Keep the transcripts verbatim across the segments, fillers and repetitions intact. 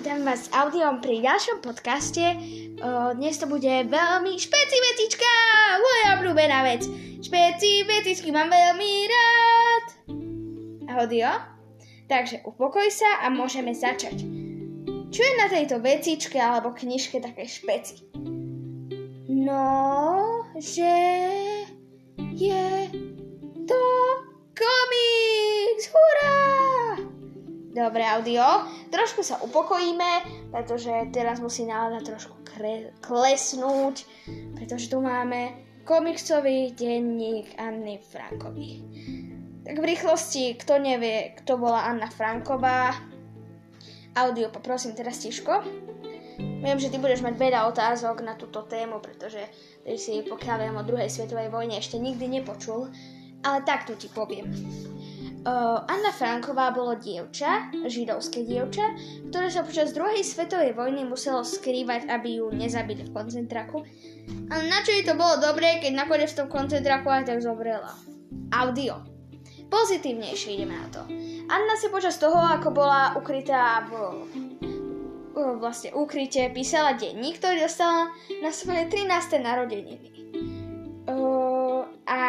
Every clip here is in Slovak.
vítam vás s audiom pri ďalšom podcaste. O, dnes to bude veľmi špeci vecička, moja obľúbená vec. Špeci vecičky mám veľmi rád. Audio? Takže upokoj sa a môžeme začať. Čo je na tejto vecičke alebo knižke také špeci? No, že je to komiks, hurá! Dobre, audio, trošku sa upokojíme, pretože teraz musí nálada trošku kre- klesnúť, pretože tu máme komiksový denník Anny Frankovej. Tak v rýchlosti, kto nevie, kto bola Anna Franková, audio, poprosím teraz tiško. Viem, že ty budeš mať veľa otázok na túto tému, pretože ty si, pokiaľ viem, o druhej svetovej vojne ešte nikdy nepočul, ale takto ti poviem. Uh, Anna Franková bolo dievča, židovské dievča, ktoré sa počas druhej svetovej vojny muselo skrývať, aby ju nezabili v koncentraku. A na čo jej to bolo dobré, keď nakoniec v tom koncentraku aj tak zomrela? Audio. Pozitívnejšie ideme na to. Anna si počas toho, ako bola ukrytá v vlastne ukryte, písala denník, ktorý dostala na svoje trináste narodeniny. Uh, a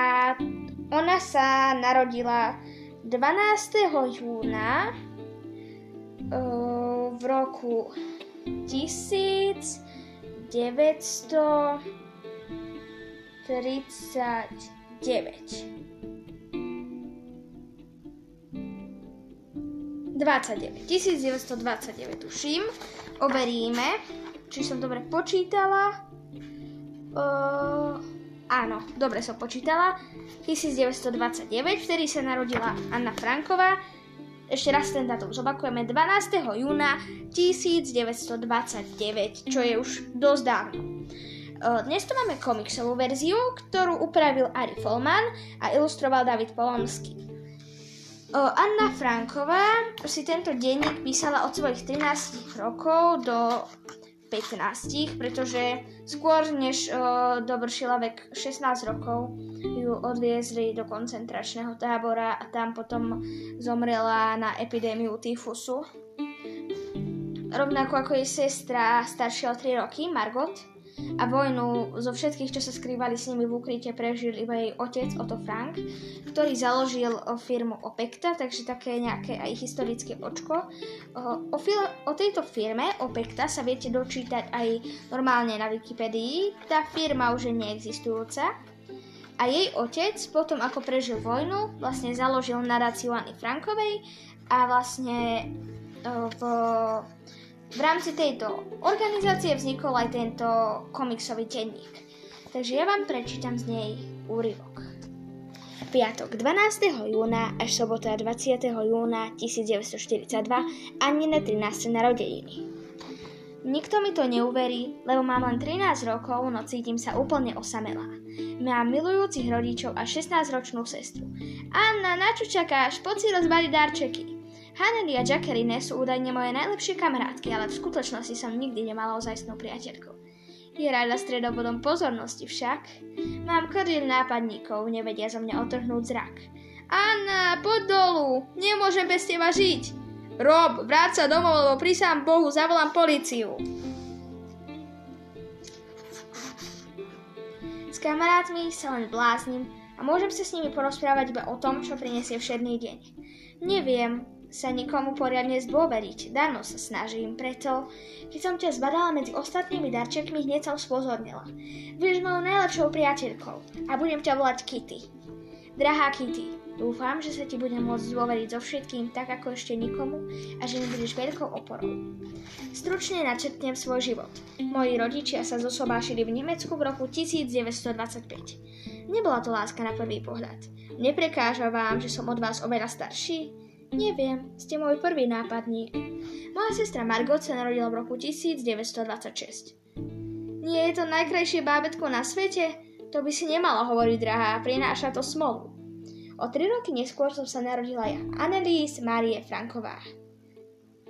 ona sa narodila dvanásteho júna uh, v roku devätnásťstotridsaťdeväť dvadsaťdeväť devätnásťstotridsaťdeväť, tuším. Overíme, či som dobre počítala. Uh, Áno, dobre som počítala. devätnásťstodvadsaťdeväť, vtedy sa narodila Anna Franková. Ešte raz ten dátum zopakujeme. dvanásteho júna devätnásťstodvadsaťdeväť, čo je už dosť dávno. Dnes tu máme komiksovú verziu, ktorú upravil Ari Folman a ilustroval David Polonský. Anna Franková si tento denník písala od svojich trinástich rokov do pätnástich, pretože skôr než uh, dovršila vek šestnásť rokov, ju odviezli do koncentračného tábora a tam potom zomrela na epidémiu tyfusu. Rovnako ako jej sestra staršia o tri roky, Margot, a vojnu zo všetkých, čo sa skrývali s nimi v ukryte, prežil iba jej otec Otto Frank, ktorý založil firmu Opekta, takže také nejaké aj historické očko. O, fil- o tejto firme Opekta sa viete dočítať aj normálne na Wikipedii. Tá firma už je neexistujúca. A jej otec potom, ako prežil vojnu, vlastne založil nadáciu Anny Frankovej a vlastne o, v... V rámci tejto organizácie vznikol aj tento komiksový denník. Takže ja vám prečítam z nej úryvok. Piatok dvanásteho júna až sobota dvadsiateho júna devätnásťstoštyridsaťdva, Annine trináste narodeniny. Nikto mi to neuverí, lebo mám len trinásť rokov, no cítim sa úplne osamelá. Mám milujúcich rodičov a šestnásťročnú sestru. Anna, na čo čakáš? Poď si rozbaliť darčeky. Haneli a Jacqueline sú údajne moje najlepšie kamarátky, ale v skutočnosti som nikdy nemala ozajstnú priateľku. Je rada stredobodom pozornosti však. Mám krdel nápadníkov, nevedia zo mňa otrhnúť zrak. Anna, poď dolu, nemôžem bez teba žiť. Rob, vráť sa domov, lebo prisám Bohu, zavolám políciu. S kamarátmi sa len bláznim a môžem sa s nimi porozprávať iba o tom, čo prinesie všedný deň. Neviem sa nikomu poriadne zdôveriť, darmo sa snažím, preto keď som ťa zbadala medzi ostatnými darčekmi, hneď som spozornila. Budeš mojou najlepšou priateľkou a budem ťa volať Kitty. Drahá Kitty, dúfam, že sa ti budem môcť zdôveriť so všetkým tak ako ešte nikomu a že mi budeš veľkou oporou. Stručne načrtnem svoj život. Moji rodičia sa zosobášili v Nemecku v roku devätnásťstodvadsaťpäť. Nebola to láska na prvý pohľad. Neprekáža vám, že som od vás oveľa starší? Neviem, ste môj prvý nápadník. Moja sestra Margot sa narodila v roku devätnásťstodvadsaťšesť. Nie je to najkrajšie bábätko na svete? To by si nemala hovoriť, drahá, prináša to smolu. O tri roky neskôr som sa narodila ja, Annelise Marie Franková.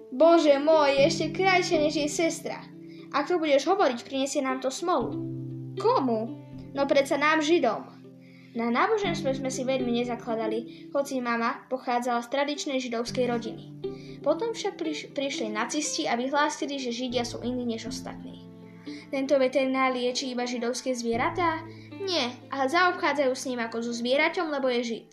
Bože môj, je ešte krajšia než jej sestra. Ak to budeš hovoriť, prinesie nám to smolu. Komu? No predsa nám, Židom. Na náboženstve sme si veľmi nezakladali, hoci mama pochádzala z tradičnej židovskej rodiny. Potom však priš- prišli nacisti a vyhlásili, že Židia sú iní než ostatní. Tento veterinár liečí iba židovské zvieratá? Nie, ale zaobchádzajú s ním ako so zvieraťom, lebo je Žid.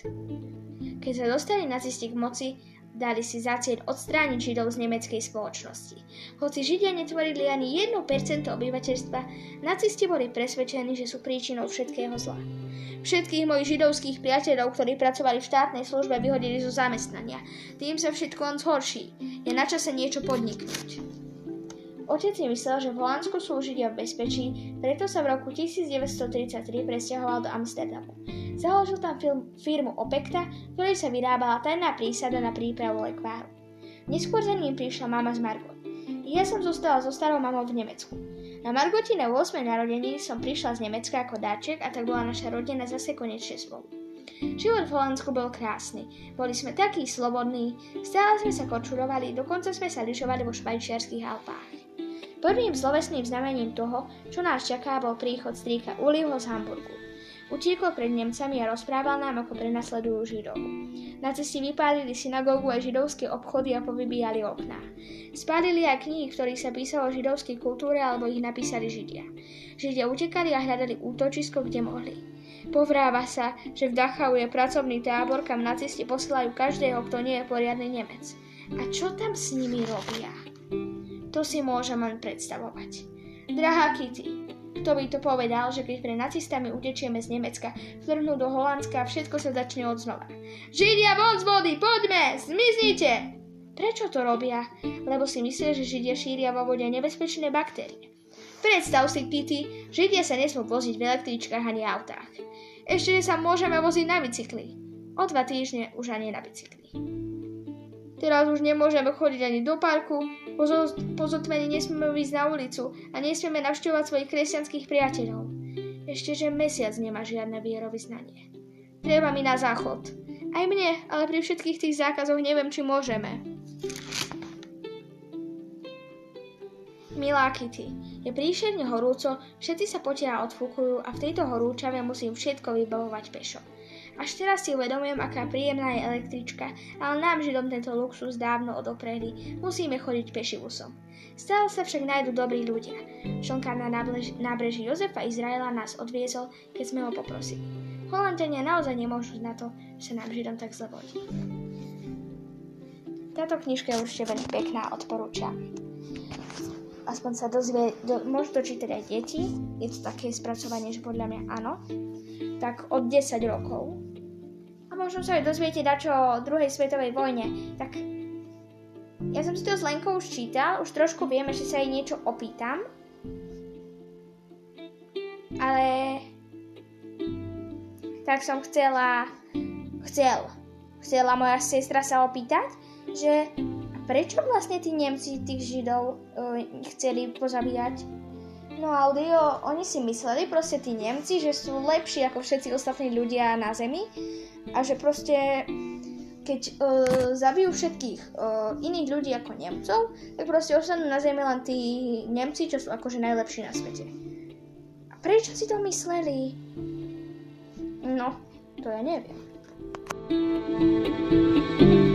Keď sa dostali nacisti k moci, dali si za cieľ odstrániť Židov z nemeckej spoločnosti. Hoci Židia netvorili ani jedno percento obyvateľstva, nacisti boli presvedčení, že sú príčinou všetkého zla. Všetkých mojich židovských priateľov, ktorí pracovali v štátnej službe, vyhodili zo zamestnania. Tým sa všetko len zhorší. Je na čase niečo podniknúť. Otec si myslel, že v Holandsku sú Židia v bezpečí, preto sa v roku devätnásť tridsaťtri presťahoval do Amsterdamu. Založil tam firmu Opekta, ktorej sa vyrábala tajná prísada na prípravu lekváru. Neskôr za ním prišla mama z Margot. Ja som zostala so starou mamou v Nemecku. Na Margotine ôsmej narodení som prišla z Nemecka ako dáček a tak bola naša rodina zase konečne spolu. Život v Holandsku bol krásny, boli sme takí slobodní, stále sme sa korčulovali, dokonca sme sa lyžovali vo švajčiarskych Alpách. Prvým zlovesným znamením toho, čo nás čaká, bol príchod strýka Ulihho z Hamburgu. Utíkol pred Nemcami a rozprával nám, ako prenasledujú Židov. Nacisti vypálili synagógu aj židovské obchody a povybíjali okná. Spálili aj knihy, v ktorých sa písalo o židovskej kultúre alebo ich napísali Židia. Židia utekali a hľadali útočisko, kde mohli. Povráva sa, že v Dachau je pracovný tábor, kam nacisti posielajú každého, kto nie je poriadny Nemec. A čo tam s nimi robia? To si môžem len predstavovať. Drahá Kitty, kto by to povedal, že keď pre nacistami utečieme z Nemecka, vtrhnú do Holandska a všetko sa začne od znova. Židia von z vody, poďme, zmiznite! Prečo to robia? Lebo si myslia, že Židia šíria vo vode nebezpečné baktérie. Predstav si, Kitty, Židia sa nesmú voziť v električkách ani autách. Ešte sa môžeme voziť na bicykli. O dva týždne už ani na bicykli. Teraz už nemôžeme chodiť ani do parku, po, zo, po zotmení nesmieme ísť na ulicu a nesmieme navštevovať svojich kresťanských priateľov. Ešteže mesiac nemá žiadne vierovyznanie. Treba mi na záchod. Aj mne, ale pri všetkých tých zákazoch neviem, či môžeme. Milá Kitty, je príšerne horúco, všetci sa potia odfúkujú a v tejto horúčave musím všetko vybavovať pešo. Až teraz si uvedomujem, aká príjemná je električka, ale nám Židom tento luxus dávno odopreli, musíme chodiť pešivusom. Stále sa však nájdu dobrí ľudia. Šonkár na nábreží, nábreží Jozefa Izraela nás odviezol, keď sme ho poprosili. Holandania naozaj nemôžu na to, že sa nám Židom tak zle vodí. Táto knižka je určite veľmi pekná, odporúčam. Aspoň sa dozvie, do, môžu dočítať aj deti, je to také spracovanie, že podľa mňa áno, tak od desať rokov. Možno sa aj dozviete dačo o druhej svetovej vojne, tak ja som si to s Lenkou už čítal, už trošku viem, ešte sa jej niečo opýtam, ale tak som chcela, chcel, chcela moja sestra sa opýtať, že prečo vlastne tí Nemci tých Židov uh, chceli pozabíjať? No a oni si mysleli proste tí Nemci, že sú lepší ako všetci ostatní ľudia na zemi a že proste keď uh, zabijú všetkých uh, iných ľudí ako Nemcov, tak proste ostanú na zemi len tí Nemci, čo sú akože najlepší na svete. A prečo si to mysleli? No, to ja neviem.